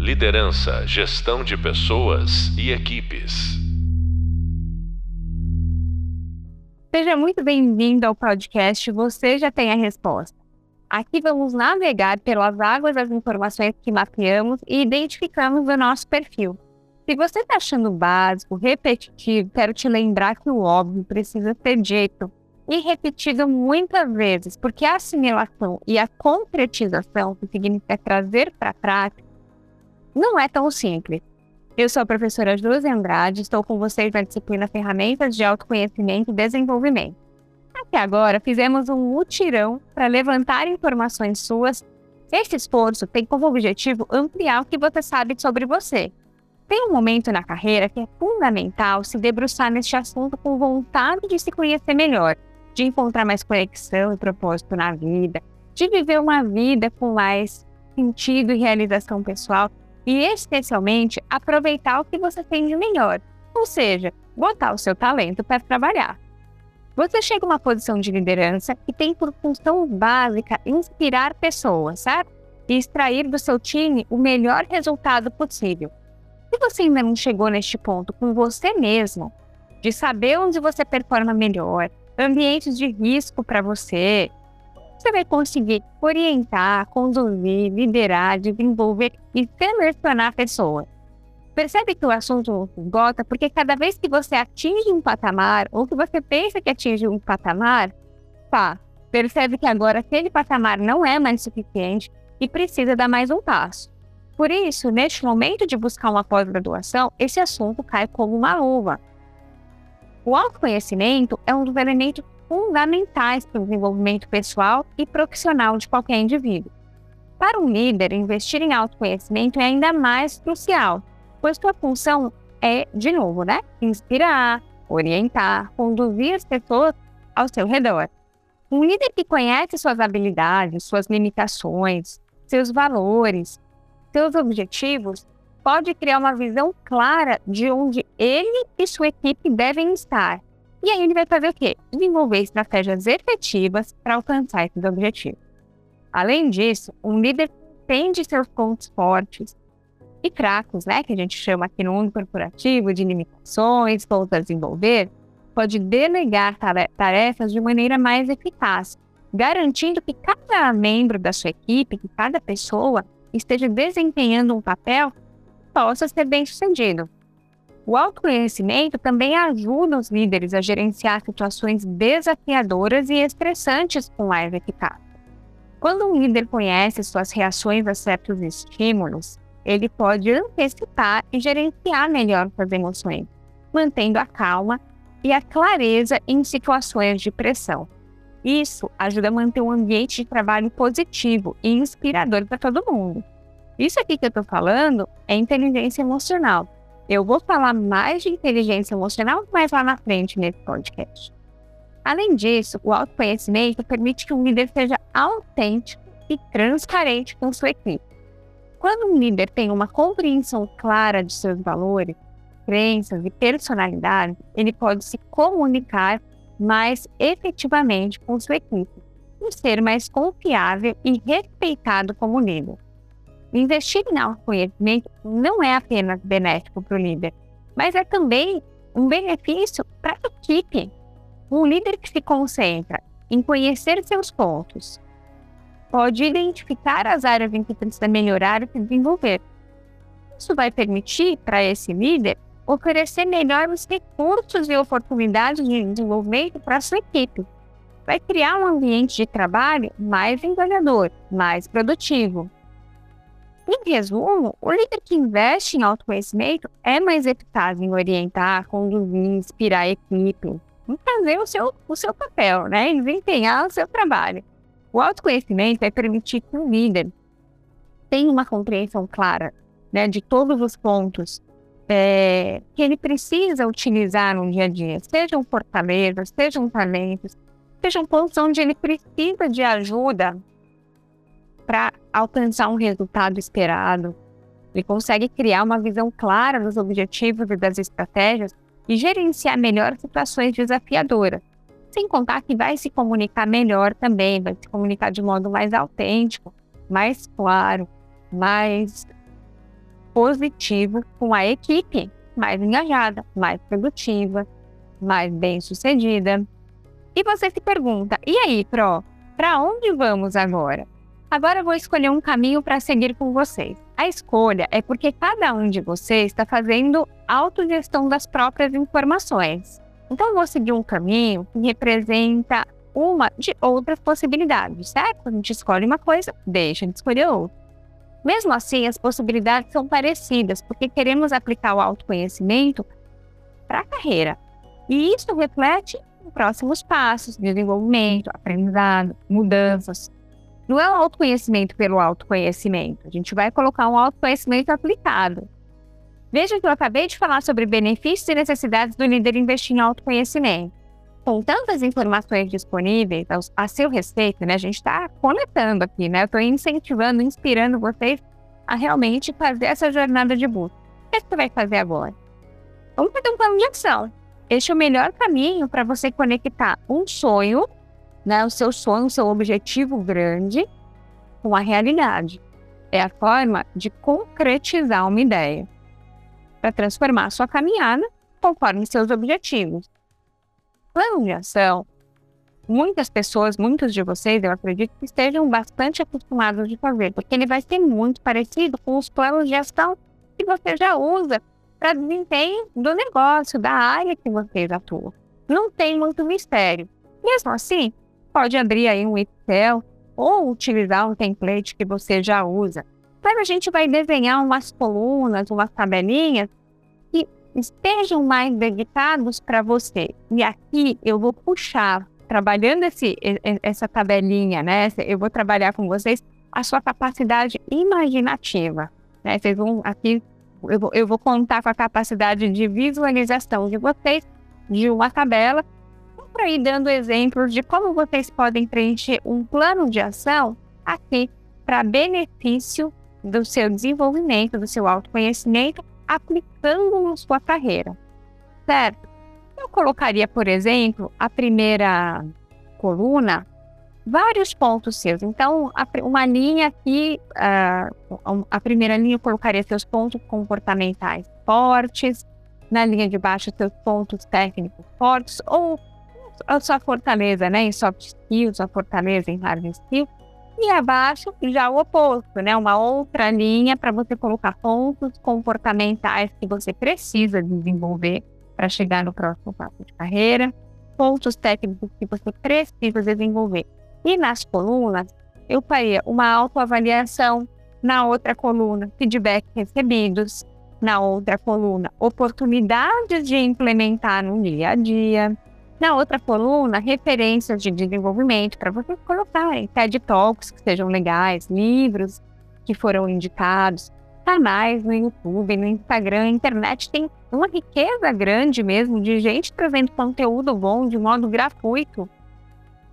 liderança, gestão de pessoas e equipes. Seja muito bem-vindo ao podcast Você Já Tem a Resposta. Aqui vamos navegar pelas águas das informações que mapeamos e identificamos no nosso perfil. Se você está achando básico, repetitivo, quero te lembrar que o óbvio precisa ser dito e repetido muitas vezes, porque a assimilação e a concretização, que significa trazer para a prática, não é tão simples. Eu sou a professora Júlia Andrade, estou com vocês na disciplina Ferramentas de Autoconhecimento e Desenvolvimento. Até agora, fizemos um mutirão para levantar informações suas. Este esforço tem como objetivo ampliar o que você sabe sobre você. Tem um momento na carreira que é fundamental se debruçar neste assunto com vontade de se conhecer melhor, de encontrar mais conexão e propósito na vida, de viver uma vida com mais sentido e realização pessoal, e especialmente aproveitar o que você tem de melhor, ou seja, botar o seu talento para trabalhar. Você chega a uma posição de liderança que tem por função básica inspirar pessoas, certo? E extrair do seu time o melhor resultado possível. Se você ainda não chegou neste ponto com você mesmo, de saber onde você performa melhor, ambientes de risco para você, você vai conseguir orientar, conduzir, liderar, desenvolver e selecionar pessoas. Percebe que o assunto não se esgota porque cada vez que você atinge um patamar ou que você pensa que atinge um patamar, percebe que agora aquele patamar não é mais suficiente e precisa dar mais um passo. Por isso, neste momento de buscar uma pós-graduação, esse assunto cai como uma luva. O autoconhecimento é um dos elementos fundamentais para o desenvolvimento pessoal e profissional de qualquer indivíduo. Para um líder, investir em autoconhecimento é ainda mais crucial, pois sua função é, de novo, inspirar, orientar, conduzir as pessoas ao seu redor. Um líder que conhece suas habilidades, suas limitações, seus valores, seus objetivos, pode criar uma visão clara de onde ele e sua equipe devem estar. E aí ele vai fazer o quê? Desenvolver estratégias efetivas para alcançar esses objetivos. Além disso, um líder entende seus pontos fortes e fracos, que a gente chama aqui no mundo corporativo de limitações, pontos a desenvolver, pode delegar tarefas de maneira mais eficaz, garantindo que cada membro da sua equipe, que cada pessoa esteja desempenhando um papel que possa ser bem-sucedido. O autoconhecimento também ajuda os líderes a gerenciar situações desafiadoras e estressantes com mais eficácia. Quando um líder conhece suas reações a certos estímulos, ele pode antecipar e gerenciar melhor suas emoções, mantendo a calma e a clareza em situações de pressão. Isso ajuda a manter um ambiente de trabalho positivo e inspirador para todo mundo. Isso aqui que eu estou falando é inteligência emocional. Eu vou falar mais de inteligência emocional mais lá na frente nesse podcast. Além disso, o autoconhecimento permite que um líder seja autêntico e transparente com sua equipe. Quando um líder tem uma compreensão clara de seus valores, crenças e personalidade, ele pode se comunicar mais efetivamente com sua equipe e ser mais confiável e respeitado como líder. Investir em autoconhecimento não é apenas benéfico para o líder, mas é também um benefício para a equipe. Um líder que se concentra em conhecer seus pontos pode identificar as áreas em que precisa melhorar e se desenvolver. Isso vai permitir para esse líder oferecer melhor os recursos e oportunidades de desenvolvimento para a sua equipe. Vai criar um ambiente de trabalho mais engajador, mais produtivo. Em resumo, o líder que investe em autoconhecimento é mais eficaz em orientar, conduzir, inspirar a equipe, em fazer o seu papel, em desempenhar o seu trabalho. O autoconhecimento vai permitir que o líder tenha uma compreensão clara de todos os pontos que ele precisa utilizar no dia a dia, sejam fortalezas, sejam talentos, sejam pontos onde ele precisa de ajuda para alcançar um resultado esperado. Ele consegue criar uma visão clara dos objetivos e das estratégias e gerenciar melhor situações desafiadoras. Sem contar que vai se comunicar melhor também, vai se comunicar de modo mais autêntico, mais claro, mais positivo com a equipe mais engajada, mais produtiva, mais bem-sucedida. E você se pergunta, e aí, Pro, para onde vamos agora? Agora eu vou escolher um caminho para seguir com vocês. A escolha é porque cada um de vocês está fazendo autogestão das próprias informações. Então eu vou seguir um caminho que representa uma de outras possibilidades, certo? A gente escolhe uma coisa, deixa de escolher outra. Mesmo assim, as possibilidades são parecidas, porque queremos aplicar o autoconhecimento para a carreira. E isso reflete os próximos passos, desenvolvimento, aprendizado, mudanças. Não é o autoconhecimento pelo autoconhecimento, a gente vai colocar um autoconhecimento aplicado. Veja que eu acabei de falar sobre benefícios e necessidades do líder investir em autoconhecimento. Com tantas informações disponíveis a seu respeito, né? A gente está coletando aqui, né? Eu estou incentivando, inspirando vocês a realmente fazer essa jornada de busca. O que você vai fazer agora? Vamos fazer um plano de ação. Este é o melhor caminho para você conectar um sonho, né? O seu sonho, o seu objetivo grande, com a realidade. É a forma de concretizar uma ideia para transformar a sua caminhada conforme seus objetivos. Plano de ação, muitas pessoas, muitos de vocês, eu acredito que estejam bastante acostumados de fazer, porque ele vai ser muito parecido com os planos de ação que você já usa para desempenho do negócio, da área que vocês atuam. Não tem muito mistério. Mesmo assim, pode abrir aí um Excel ou utilizar um template que você já usa. Mas a gente vai desenhar umas colunas, umas tabelinhas que estejam mais dedicados para você. E aqui eu vou puxar, trabalhando essa tabelinha, né? Eu vou trabalhar com vocês a sua capacidade imaginativa, né? Vocês vão aqui, eu vou contar com a capacidade de visualização de vocês, de uma tabela, para ir dando exemplos de como vocês podem preencher um plano de ação aqui para benefício do seu desenvolvimento, do seu autoconhecimento, aplicando na sua carreira, certo? Eu colocaria, por exemplo, a primeira coluna, vários pontos seus. Então, uma linha aqui, a primeira linha eu colocaria seus pontos comportamentais fortes, na linha de baixo seus pontos técnicos fortes, ou a sua fortaleza, né, em soft skills, sua fortaleza em hard skills. E abaixo, já o oposto, né? Uma outra linha para você colocar pontos comportamentais que você precisa desenvolver para chegar no próximo passo de carreira, pontos técnicos que você precisa desenvolver. E nas colunas, eu faria uma autoavaliação, na outra coluna, feedback recebidos, na outra coluna, oportunidades de implementar no dia a dia. Na outra coluna, referências de desenvolvimento para vocês colocarem TED Talks que sejam legais, livros que foram indicados, canais no YouTube, no Instagram, a internet tem uma riqueza grande mesmo de gente trazendo conteúdo bom de modo gratuito.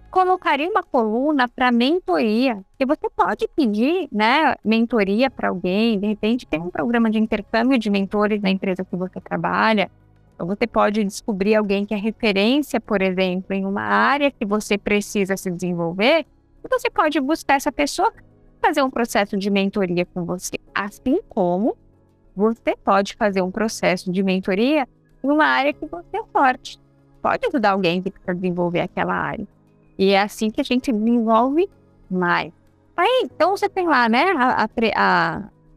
Colocaria uma coluna para mentoria, que você pode pedir, né, mentoria para alguém, de repente tem um programa de intercâmbio de mentores na empresa que você trabalha. Você pode descobrir alguém que é referência, por exemplo, em uma área que você precisa se desenvolver, e você pode buscar essa pessoa, fazer um processo de mentoria com você. Assim como você pode fazer um processo de mentoria em uma área que você é forte. Pode ajudar alguém que quer desenvolver aquela área. E é assim que a gente desenvolve mais. Aí, então, você tem lá, né,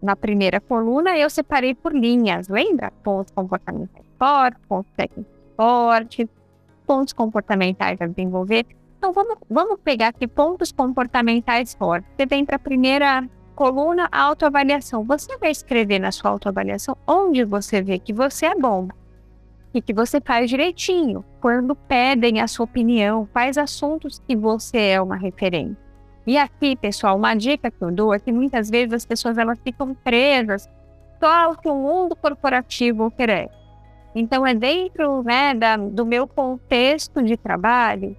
na primeira coluna, eu separei por linhas, lembra? Pontos comportamentais fortes, pontos técnicos fortes, pontos comportamentais a desenvolver. Então, vamos pegar aqui pontos comportamentais fortes. Você vem para a primeira coluna, autoavaliação. Você vai escrever na sua autoavaliação onde você vê que você é bom e que você faz direitinho. Quando pedem a sua opinião, quais assuntos que você é uma referência. E aqui, pessoal, uma dica que eu dou é que muitas vezes as pessoas elas ficam presas só ao que o mundo corporativo oferece. Então, é dentro, né, do meu contexto de trabalho,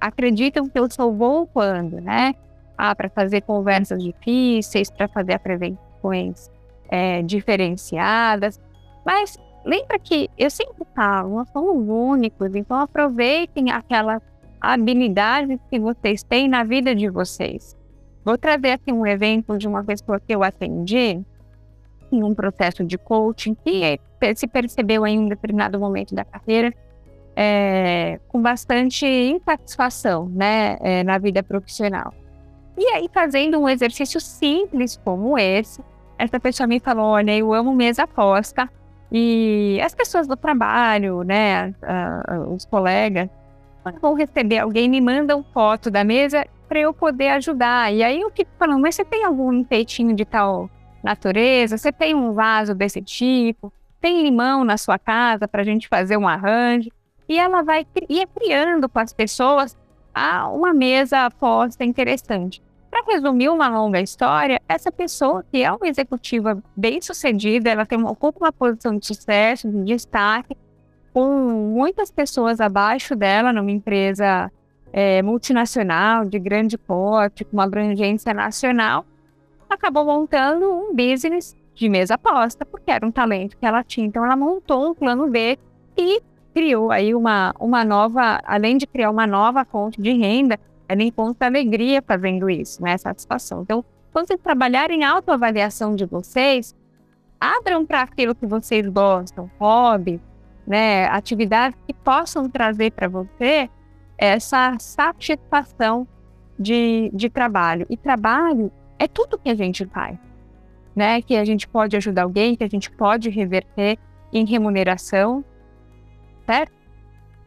acreditam que eu sou bom quando, né? Para fazer conversas difíceis, para fazer apresentações diferenciadas. Mas lembra que eu sempre falo, nós somos únicos, então aproveitem aquela habilidades que vocês têm na vida de vocês. Vou trazer aqui um exemplo de uma pessoa que eu atendi, em um processo de coaching que se percebeu em um determinado momento da carreira com bastante insatisfação, né, na vida profissional. E aí, fazendo um exercício simples como esse, essa pessoa me falou, olha, eu amo mesa posta, e as pessoas do trabalho, né, os colegas, quando vão receber alguém, me mandam foto da mesa para eu poder ajudar. E aí eu fico falando, mas você tem algum enfeitinho de tal natureza? Você tem um vaso desse tipo? Tem limão na sua casa para a gente fazer um arranjo? E ela vai criando com as pessoas uma mesa posta interessante. Para resumir uma longa história, essa pessoa que é uma executiva bem-sucedida, ela ocupa uma posição de sucesso, de destaque, com muitas pessoas abaixo dela numa empresa multinacional, de grande porte, com uma abrangência nacional, acabou montando um business de mesa posta, porque era um talento que ela tinha. Então ela montou um plano B e criou aí uma nova, além de criar uma nova fonte de renda, ela encontra alegria fazendo isso, né, satisfação. Então, quando vocês trabalharem em autoavaliação de vocês, abram para aquilo que vocês gostam, hobby, né, atividades que possam trazer para você essa satisfação de trabalho. E trabalho é tudo que a gente faz, né, que a gente pode ajudar alguém, que a gente pode reverter em remuneração, certo?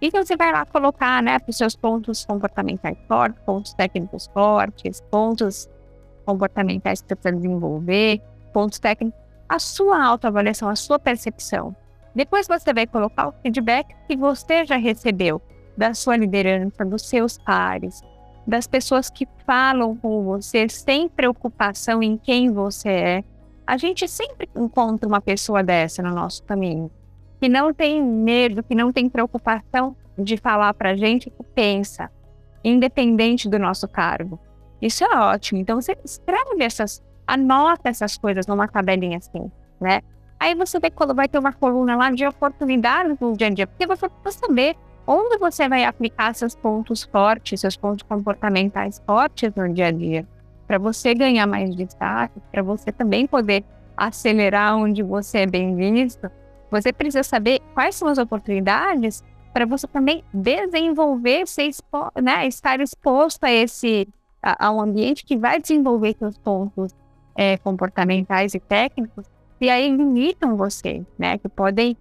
Então você vai lá colocar, né, os seus pontos comportamentais fortes, pontos técnicos fortes, pontos comportamentais que você precisa desenvolver, pontos técnicos, a sua autoavaliação, a sua percepção. Depois você vai colocar o feedback que você já recebeu da sua liderança, dos seus pares, das pessoas que falam com você sem preocupação em quem você é. A gente sempre encontra uma pessoa dessa no nosso caminho, que não tem medo, que não tem preocupação de falar pra gente o que pensa, independente do nosso cargo. Isso é ótimo. Então você escreve anota essas coisas numa tabelinha assim, né? Aí você vai ter uma coluna lá de oportunidades no dia a dia, porque você vai saber onde você vai aplicar seus pontos fortes, seus pontos comportamentais fortes no dia a dia, para você ganhar mais destaque, para você também poder acelerar onde você é bem visto. Você precisa saber quais são as oportunidades para você também desenvolver, né, estar exposto a um ambiente que vai desenvolver seus pontos comportamentais e técnicos, e aí limitam você, né, que podem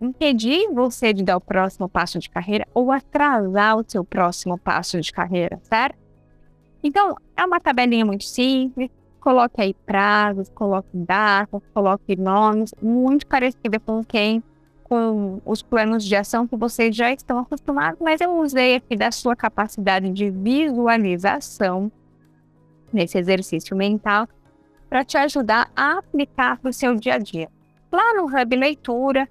impedir você de dar o próximo passo de carreira ou atrasar o seu próximo passo de carreira, certo? Então, é uma tabelinha muito simples, coloque aí prazos, coloque datas, coloque nomes, muito parecida com os planos de ação que vocês já estão acostumados, mas eu usei aqui da sua capacidade de visualização nesse exercício mental para te ajudar a aplicar para o seu dia a dia. Lá no Hub Leitura,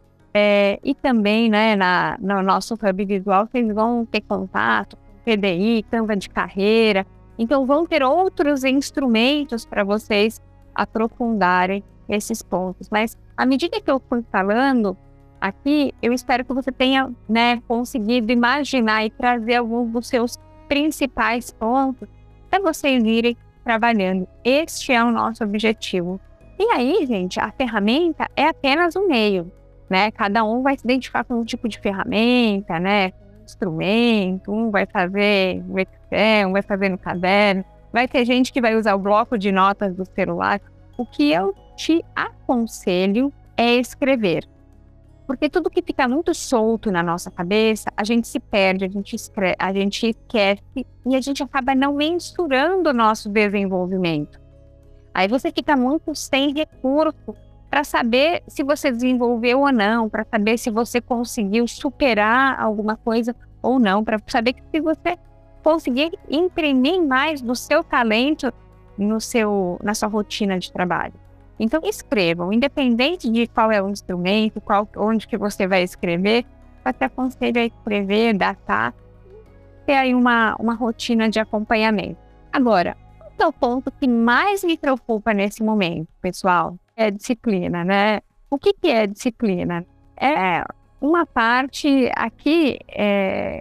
e também, né, no nosso Hub Visual, vocês vão ter contato com PDI, Canva de Carreira. Então, vão ter outros instrumentos para vocês aprofundarem esses pontos. Mas, à medida que eu fui falando aqui, eu espero que você tenha, né, conseguido imaginar e trazer alguns dos seus principais pontos para vocês irem trabalhando. Este é o nosso objetivo. E aí, gente, a ferramenta é apenas um meio, né? Cada um vai se identificar com um tipo de ferramenta, né? Instrumento, um vai fazer no Excel, um vai fazer no caderno, vai ter gente que vai usar o bloco de notas do celular. O que eu te aconselho é escrever, porque tudo que fica muito solto na nossa cabeça, a gente se perde, a gente esquece e a gente acaba não mensurando o nosso desenvolvimento. Aí você fica muito sem recurso para saber se você desenvolveu ou não, para saber se você conseguiu superar alguma coisa ou não, para saber se você conseguir imprimir mais do seu talento na sua rotina de trabalho. Então escrevam, independente de qual é o instrumento, onde que você vai escrever, eu te aconselho a escrever, datar, ter aí uma rotina de acompanhamento. Agora, qual é o ponto que mais me preocupa nesse momento, pessoal? É disciplina, né? O que é disciplina? É uma parte aqui, é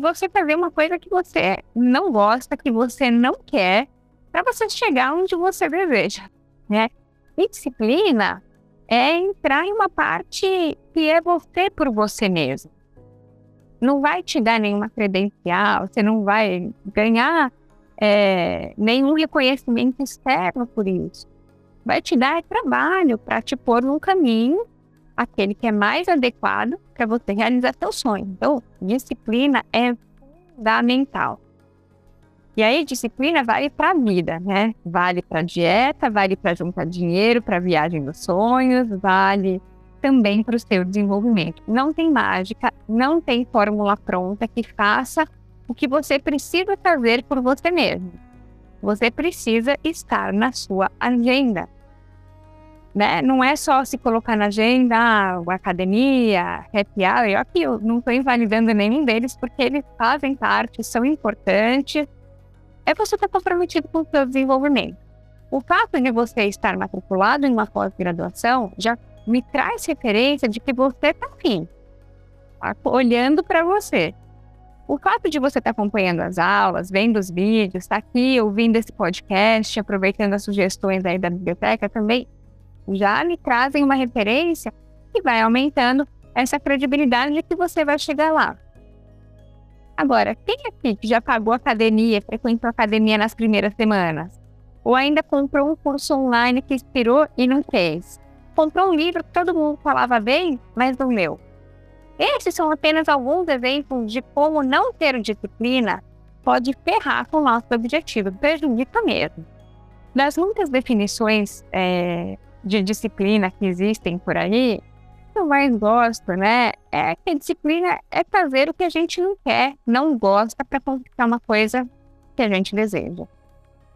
você fazer uma coisa que você não gosta, que você não quer, para você chegar onde você deseja, né? E disciplina é entrar em uma parte que é você por você mesmo. Não vai te dar nenhuma credencial, você não vai ganhar nenhum reconhecimento externo por isso. Vai te dar trabalho para te pôr num caminho, aquele que é mais adequado para você realizar seu sonho. Então, disciplina é fundamental. E aí, disciplina vale para a vida, né? Vale para dieta, vale para juntar dinheiro, para viagem dos sonhos, vale também para o seu desenvolvimento. Não tem mágica, não tem fórmula pronta que faça o que você precisa fazer por você mesmo. Você precisa estar na sua agenda, né? Não é só se colocar na agenda, academia, happy hour. Eu não estou invalidando nenhum deles, porque eles fazem parte, são importantes. É você estar comprometido com o seu desenvolvimento. O fato de você estar matriculado em uma pós-graduação já me traz referência de que você está afim, tá olhando para você. O fato de você estar acompanhando as aulas, vendo os vídeos, estar aqui ouvindo esse podcast, aproveitando as sugestões aí da biblioteca também, já me trazem uma referência que vai aumentando essa credibilidade de que você vai chegar lá. Agora, quem aqui que já pagou academia, frequentou academia nas primeiras semanas? Ou ainda comprou um curso online que inspirou e não fez? Comprou um livro que todo mundo falava bem, mas não leu? Esses são apenas alguns exemplos de como não ter disciplina pode ferrar com o nosso objetivo, prejudica mesmo. Das muitas definições de disciplina que existem por aí, o que eu mais gosto, né, é que a disciplina é fazer o que a gente não quer, não gosta, para conquistar uma coisa que a gente deseja.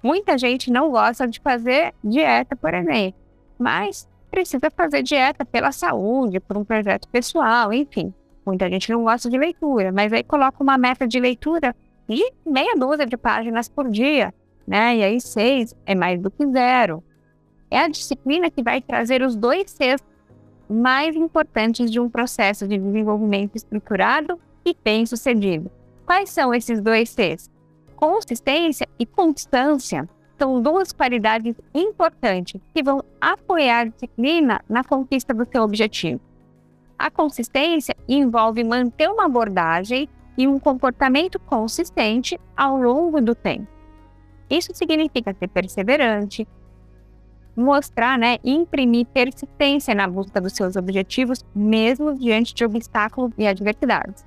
Muita gente não gosta de fazer dieta, por exemplo, mas precisa fazer dieta pela saúde, por um projeto pessoal, enfim. Muita gente não gosta de leitura, mas aí coloca uma meta de leitura de meia dúzia de páginas por dia, né, e aí 6 é mais do que 0. É a disciplina que vai trazer os 2 Cs mais importantes de um processo de desenvolvimento estruturado e bem-sucedido. Quais são esses 2 Cs? Consistência e constância são 2 qualidades importantes que vão apoiar a disciplina na conquista do seu objetivo. A consistência envolve manter uma abordagem e um comportamento consistente ao longo do tempo. Isso significa ser perseverante, mostrar, né, imprimir persistência na busca dos seus objetivos, mesmo diante de obstáculos e adversidades.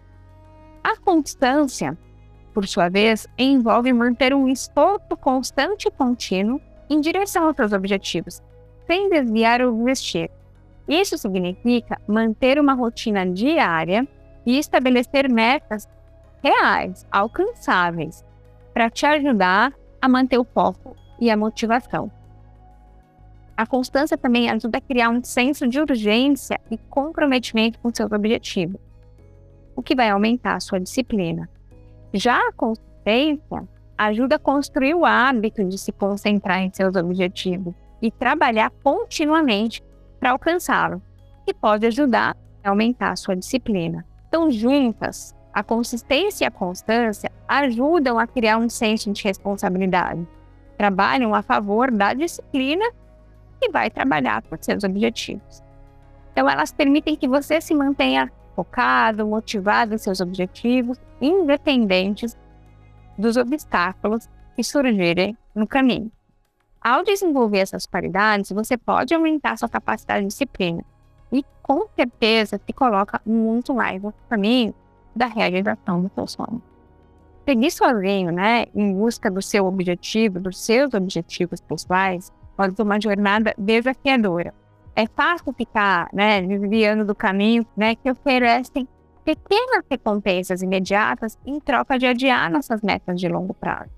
A constância, por sua vez, envolve manter um esforço constante e contínuo em direção aos seus objetivos, sem desviar ou desistir. Isso significa manter uma rotina diária e estabelecer metas reais, alcançáveis, para te ajudar a manter o foco e a motivação. A constância também ajuda a criar um senso de urgência e comprometimento com seus objetivos, o que vai aumentar a sua disciplina. Já a consistência ajuda a construir o hábito de se concentrar em seus objetivos e trabalhar continuamente para alcançá-lo, que pode ajudar a aumentar a sua disciplina. Então, juntas, a consistência e a constância ajudam a criar um senso de responsabilidade, trabalham a favor da disciplina e vai trabalhar por seus objetivos. Então, elas permitem que você se mantenha focado, motivado em seus objetivos, independentes dos obstáculos que surgirem no caminho. Ao desenvolver essas qualidades, você pode aumentar sua capacidade de disciplina e, com certeza, se coloca muito mais no caminho da realização do seu sonho. Seguir sozinho, né, em busca do seu objetivo, dos seus objetivos pessoais, pode ser uma jornada desafiadora. É fácil ficar, né, desviando do caminho, né, que oferecem pequenas recompensas imediatas em troca de adiar nossas metas de longo prazo.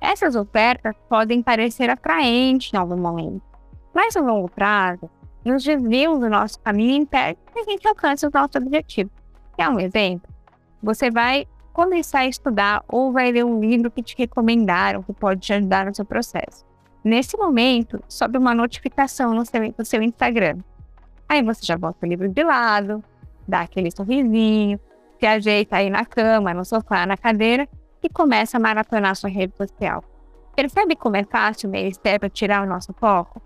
Essas ofertas podem parecer atraentes em algum momento, mas a longo prazo, nos desvios do nosso caminho impede que a gente alcance os nossos objetivos. Quer um exemplo? Você vai começar a estudar ou vai ler um livro que te recomendaram, que pode te ajudar no seu processo. Nesse momento, sobe uma notificação no seu Instagram. Aí você já bota o livro de lado, dá aquele sorrisinho, se ajeita aí na cama, no sofá, na cadeira e começa a maratonar sua rede social. Percebe como é fácil meio externo tirar o nosso foco?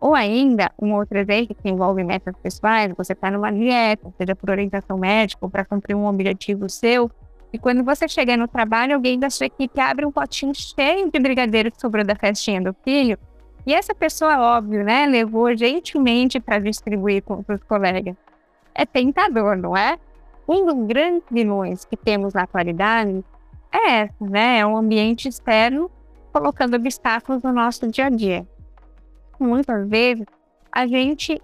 Ou ainda, um outro exemplo que envolve metas pessoais, você está numa dieta, seja por orientação médica ou para cumprir um objetivo seu, e quando você chega no trabalho, alguém da sua equipe abre um potinho cheio de brigadeiro que sobrou da festinha do filho, e essa pessoa, óbvio, né, levou gentilmente para distribuir para os colegas. É tentador, não é? Um dos grandes vilões que temos na atualidade é essa, né? É um ambiente externo colocando obstáculos no nosso dia a dia. Muitas vezes a gente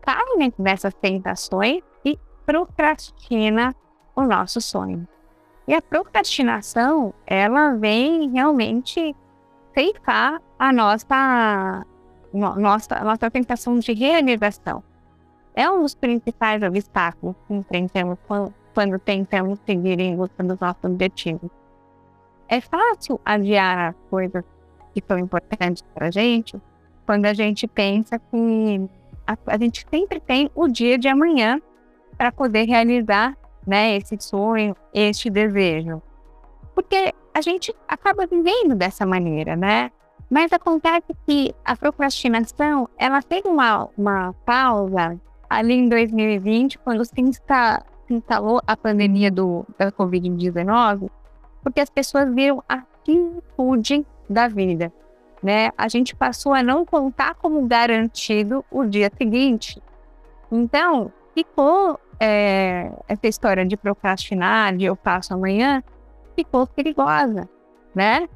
cai nessas tentações e procrastina o nosso sonho. E a procrastinação, ela vem realmente ceifar a nossa tentação de realização. É um dos principais obstáculos que enfrentamos quando tentamos seguir em busca dos nossos objetivos. É fácil adiar as coisas que são importantes para a gente, quando a gente pensa que a gente sempre tem o dia de amanhã para poder realizar, né, esse sonho, este desejo. Porque a gente acaba vivendo dessa maneira, né? Mas acontece que a procrastinação, ela tem uma pausa ali em 2020, quando se instalou a pandemia da Covid-19, porque as pessoas viram a finitude da vida, né? A gente passou a não contar como garantido o dia seguinte. Então, ficou essa história de procrastinar, de eu faço amanhã, ficou perigosa, né?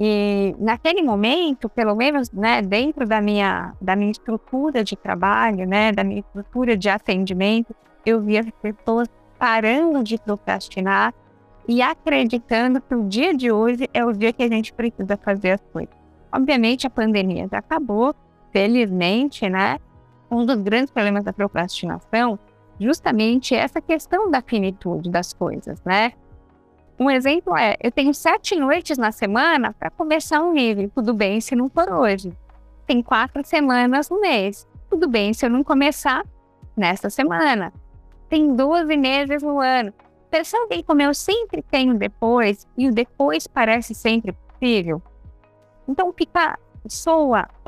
E naquele momento, pelo menos, né, dentro da minha estrutura de trabalho, né, da minha estrutura de atendimento, eu via as pessoas parando de procrastinar e acreditando que o dia de hoje é o dia que a gente precisa fazer as coisas. Obviamente, a pandemia já acabou, felizmente, né? Um dos grandes problemas da procrastinação, justamente essa questão da finitude das coisas, né? Um exemplo é, eu tenho 7 noites na semana para começar um livro, tudo bem se não for hoje. Tem 4 semanas no mês, tudo bem se eu não começar nesta semana. Tem 12 meses no ano. Percebem como eu sempre tenho depois, e o depois parece sempre possível? Então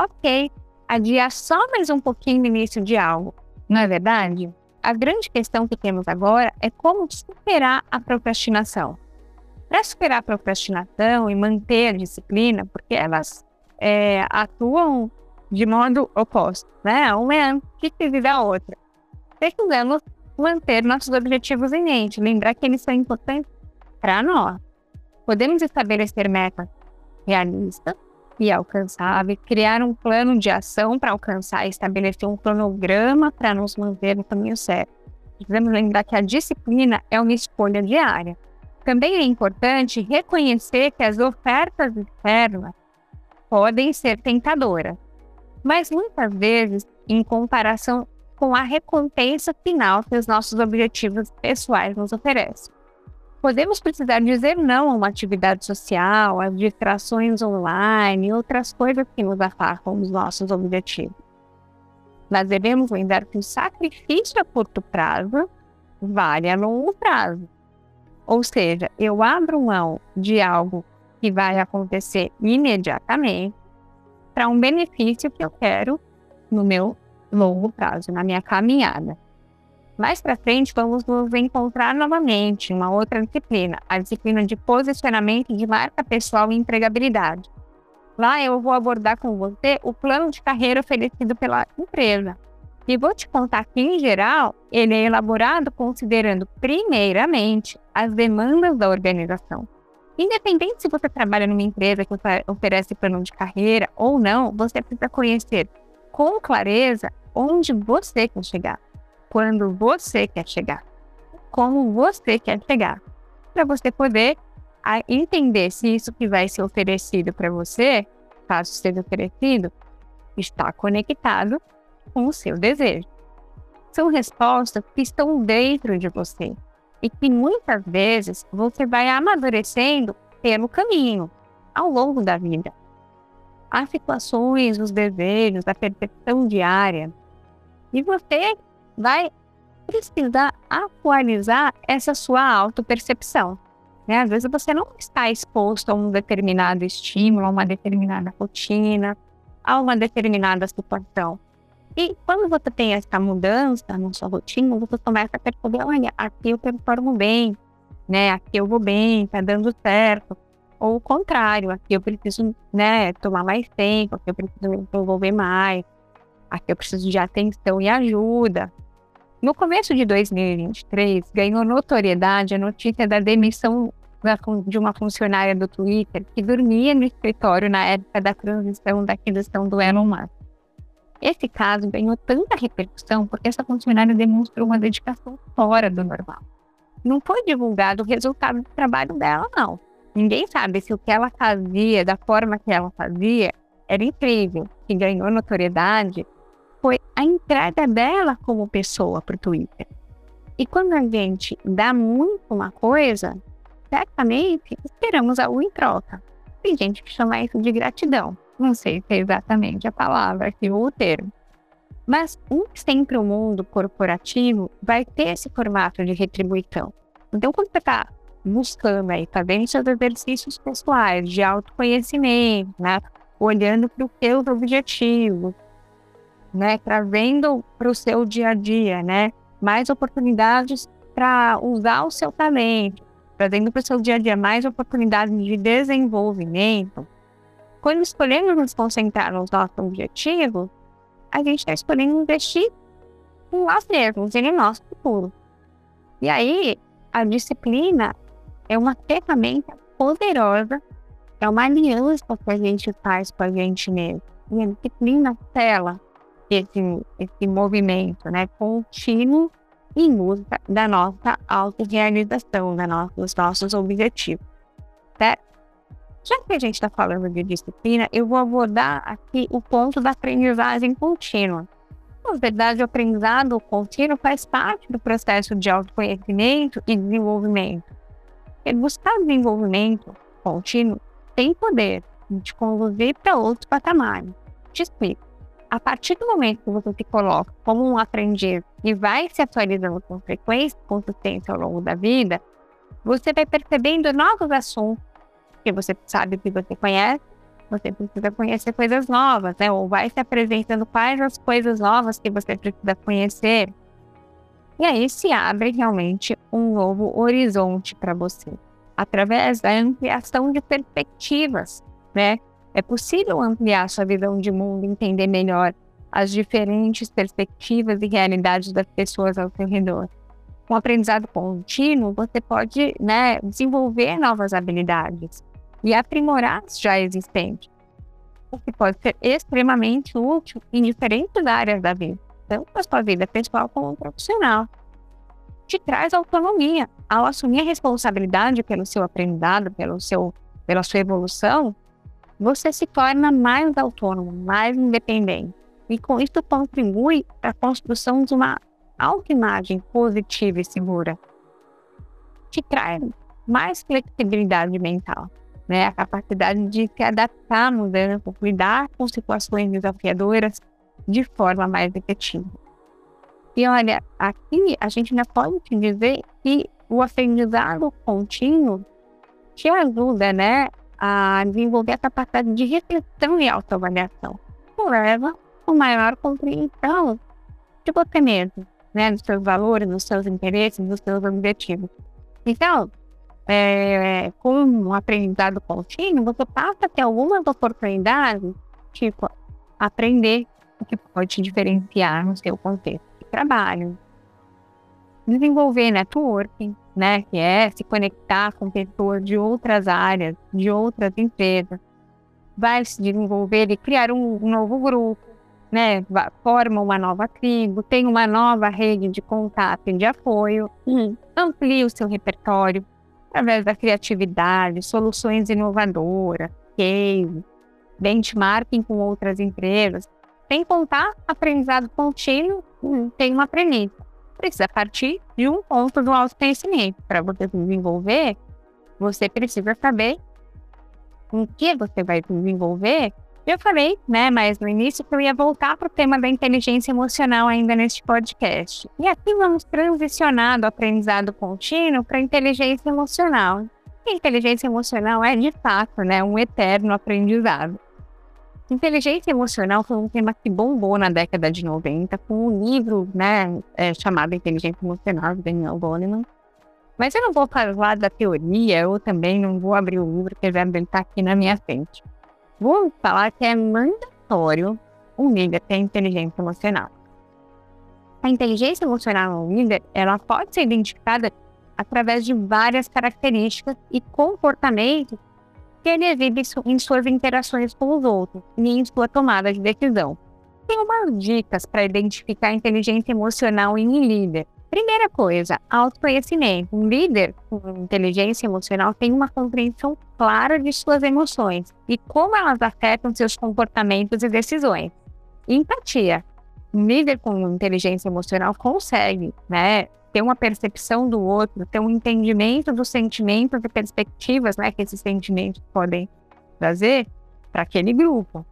ok, adiar só mais um pouquinho no início de algo, não é verdade? A grande questão que temos agora é como superar a procrastinação. Para superar a procrastinação e manter a disciplina, porque elas atuam de modo oposto, né? Uma é antíquise da outra. Precisamos manter nossos objetivos em mente, lembrar que eles são importantes para nós. Podemos estabelecer metas realistas e alcançáveis, criar um plano de ação para alcançar, estabelecer um cronograma para nos manter no caminho certo. Precisamos lembrar que a disciplina é uma escolha diária. Também é importante reconhecer que as ofertas externas podem ser tentadoras, mas muitas vezes em comparação com a recompensa final que os nossos objetivos pessoais nos oferecem. Podemos precisar dizer não a uma atividade social, a distrações online e outras coisas que nos afastam dos nossos objetivos. Nós devemos lembrar que o sacrifício a curto prazo vale a longo prazo. Ou seja, eu abro mão de algo que vai acontecer imediatamente para um benefício que eu quero no meu longo prazo, na minha caminhada. Mais para frente, vamos nos encontrar novamente em uma outra disciplina, a disciplina de posicionamento de marca pessoal e empregabilidade. Lá eu vou abordar com você o plano de carreira oferecido pela empresa. E vou te contar que, em geral, ele é elaborado considerando, primeiramente, as demandas da organização. Independente se você trabalha numa empresa que oferece plano de carreira ou não, você precisa conhecer com clareza onde você quer chegar, quando você quer chegar, como você quer chegar, para você poder entender se isso que vai ser oferecido para você, caso seja oferecido, está conectado com o seu desejo. São respostas que estão dentro de você e que muitas vezes você vai amadurecendo pelo caminho, ao longo da vida. As situações, os desejos, a percepção diária. E você vai precisar atualizar essa sua autopercepção, né? Às vezes você não está exposto a um determinado estímulo, a uma determinada rotina, a uma determinada situação. E quando você tem essa mudança na sua rotina, você começa a perceber, olha, aqui eu performo bem, né? Aqui eu vou bem, tá dando certo. Ou o contrário, aqui eu preciso, né, tomar mais tempo, aqui eu preciso me desenvolver mais, aqui eu preciso de atenção e ajuda. No começo de 2023, ganhou notoriedade a notícia da demissão de uma funcionária do Twitter que dormia no escritório na época da transição da aquisição do Elon Musk. Esse caso ganhou tanta repercussão porque essa funcionária demonstrou uma dedicação fora do normal. Não foi divulgado o resultado do trabalho dela, não. Ninguém sabe se o que ela fazia, da forma que ela fazia, era incrível. Que ganhou notoriedade foi a entrega dela como pessoa para o Twitter. E quando a gente dá muito uma coisa, certamente esperamos algo em troca. Tem gente que chama isso de gratidão. Não sei se é exatamente a palavra aqui ou o termo. Mas sempre o mundo corporativo vai ter esse formato de retribuição. Então, quando você está buscando aí, tá vendo seus exercícios pessoais de autoconhecimento, né? Olhando para os seus objetivos, né? Trazendo para o seu dia a dia, né? Mais oportunidades para usar o seu talento, trazendo para o seu dia a dia mais oportunidades de desenvolvimento. Quando escolhemos nos concentrar nos nossos objetivos, a gente está escolhendo investir em nós mesmos e no nosso futuro. E aí, a disciplina é uma ferramenta poderosa, é uma aliança que a gente faz com a gente mesmo. E a disciplina tela esse movimento, né, contínuo em busca da nossa autorrealização, dos nossos objetivos, certo? Já que a gente está falando de disciplina, eu vou abordar aqui o ponto da aprendizagem contínua. Na verdade, o aprendizado contínuo faz parte do processo de autoconhecimento e desenvolvimento. E buscar desenvolvimento contínuo tem poder de conduzir para outros patamares. Te explico. A partir do momento que você se coloca como um aprendiz e vai se atualizando com frequência e consistência ao longo da vida, você vai percebendo novos assuntos, porque você sabe o que você conhece, você precisa conhecer coisas novas, né? Ou vai se apresentando quais as coisas novas que você precisa conhecer. E aí se abre realmente um novo horizonte para você, através da ampliação de perspectivas, né? É possível ampliar sua visão de mundo, entender melhor as diferentes perspectivas e realidades das pessoas ao seu redor. Com aprendizado contínuo, você pode, né, desenvolver novas habilidades e aprimorar as já existentes, o que pode ser extremamente útil em diferentes áreas da vida, tanto na sua vida pessoal como profissional. Te traz autonomia. Ao assumir a responsabilidade pelo seu aprendizado, pela sua evolução, você se torna mais autônomo, mais independente. E com isso contribui para a construção de uma autoimagem positiva e segura. Te traz mais flexibilidade mental, né? A capacidade de se adaptar à mudança, lidar com situações desafiadoras de forma mais efetiva. E olha, aqui a gente ainda pode te dizer que o aprendizado contínuo te ajuda, né, a desenvolver a capacidade de reflexão e autoavaliação, que leva a maior compreensão de você mesmo, né, dos seus valores, dos seus interesses, dos seus objetivos. Então, com um aprendizado contínuo, você passa a ter algumas oportunidades, tipo, aprender o que pode te diferenciar no seu contexto de trabalho, desenvolver networking, né, que é se conectar com pessoas de outras áreas, de outras empresas, vai se desenvolver e criar um novo grupo, né, forma uma nova tribo, tem uma nova rede de contato e de apoio, amplia o seu repertório, através da criatividade, soluções inovadoras, case, benchmarking com outras empresas. Sem contar, aprendizado contínuo tem uma premissa. Precisa partir de um ponto do autoconhecimento. Para você se desenvolver, você precisa saber em que você vai se desenvolver. Eu falei, né, mas no início que eu ia voltar para o tema da inteligência emocional ainda neste podcast. E aqui vamos transicionar do aprendizado contínuo para a inteligência emocional. A inteligência emocional é, de fato, né, um eterno aprendizado. Inteligência emocional foi um tema que bombou na década de 90 com um livro, né, chamado Inteligência Emocional, de Daniel Goleman. Mas eu não vou falar da teoria, eu também não vou abrir o livro que vai estar aqui na minha frente. Vou falar que é mandatório um líder ter inteligência emocional. A inteligência emocional no líder, ela pode ser identificada através de várias características e comportamentos que ele exibe em suas interações com os outros e em sua tomada de decisão. Tem umas dicas para identificar a inteligência emocional em um líder. Primeira coisa, autoconhecimento. Um líder com inteligência emocional tem uma compreensão clara de suas emoções e como elas afetam seus comportamentos e decisões. Empatia. Um líder com inteligência emocional consegue, né, ter uma percepção do outro, ter um entendimento dos sentimentos e perspectivas, né, que esses sentimentos podem trazer para aquele grupo.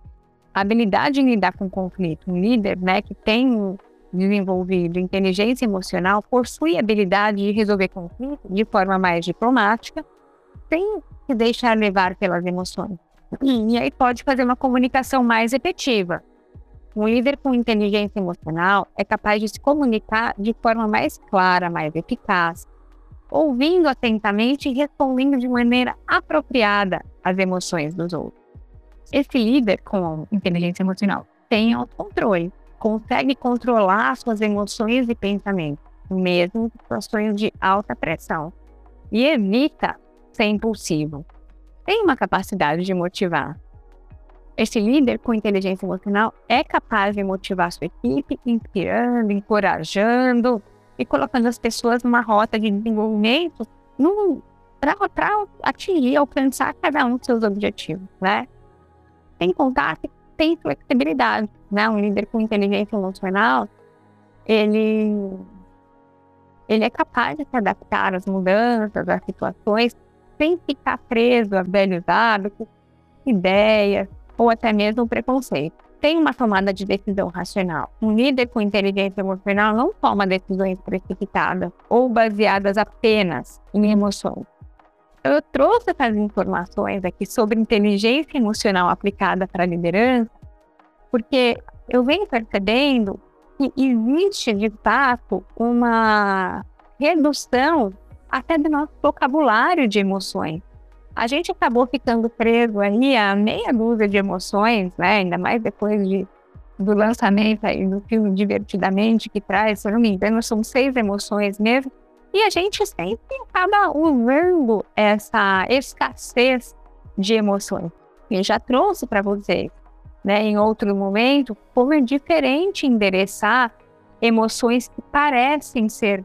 A habilidade em lidar com conflito. Um líder, né, que tem desenvolvido inteligência emocional possui a habilidade de resolver conflitos de forma mais diplomática, sem se deixar levar pelas emoções. E aí pode fazer uma comunicação mais efetiva. Um líder com inteligência emocional é capaz de se comunicar de forma mais clara, mais eficaz, ouvindo atentamente e respondendo de maneira apropriada às emoções dos outros. Esse líder com inteligência emocional tem autocontrole, consegue controlar suas emoções e pensamentos, mesmo em situações de alta pressão, e evita ser impulsivo. Tem uma capacidade de motivar. Esse líder com inteligência emocional é capaz de motivar sua equipe, inspirando, encorajando e colocando as pessoas numa rota de desenvolvimento para atingir, alcançar cada um dos seus objetivos, né? Tem contato, tem flexibilidade, né? Um líder com inteligência emocional, ele é capaz de se adaptar às mudanças, às situações, sem ficar preso a velhos hábitos, ideias, ou até mesmo o preconceito. Tem uma tomada de decisão racional. Um líder com inteligência emocional não toma decisões precipitadas ou baseadas apenas em emoções. Eu trouxe essas informações aqui sobre inteligência emocional aplicada para a liderança, porque eu venho percebendo que existe, de fato, uma redução até do nosso vocabulário de emoções. A gente acabou ficando preso ali a meia dúzia de emoções, né? Ainda mais depois do lançamento aí do filme Divertida Mente, que traz, se eu não me engano, são 6 emoções mesmo. E a gente sempre acaba usando essa escassez de emoções. Eu já trouxe para vocês, né, em outro momento, como é diferente endereçar emoções que parecem ser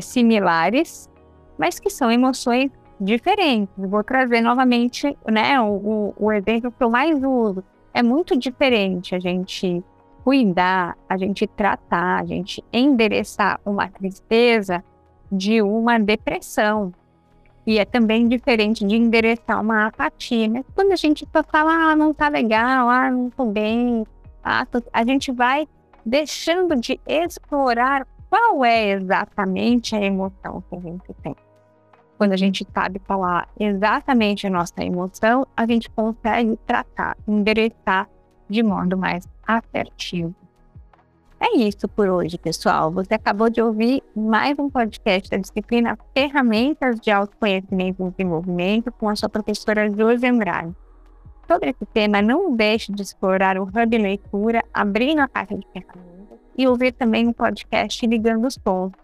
similares, mas que são emoções diferente. Vou trazer novamente, né, o exemplo que eu mais uso. É muito diferente a gente cuidar, a gente tratar, a gente endereçar uma tristeza de uma depressão. E é também diferente de endereçar uma apatia. Mas quando a gente fala, ah, não tá legal, ah, não tô bem, ah, a gente vai deixando de explorar qual é exatamente a emoção que a gente tem. Quando a gente sabe falar exatamente a nossa emoção, a gente consegue tratar, endereçar de modo mais assertivo. É isso por hoje, pessoal. Você acabou de ouvir mais um podcast da disciplina Ferramentas de Autoconhecimento e Desenvolvimento com a sua professora Júlia Andrade. Sobre esse tema, não deixe de explorar o Hub Leitura, abrindo a caixa de ferramentas e ouvir também o podcast Ligando os Pontos.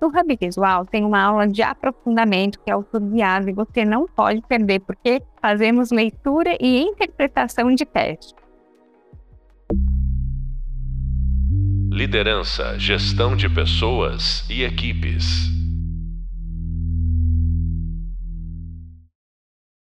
No Hub Visual tem uma aula de aprofundamento que é autoguiada e você não pode perder, porque fazemos leitura e interpretação de teste. Liderança, gestão de pessoas e equipes.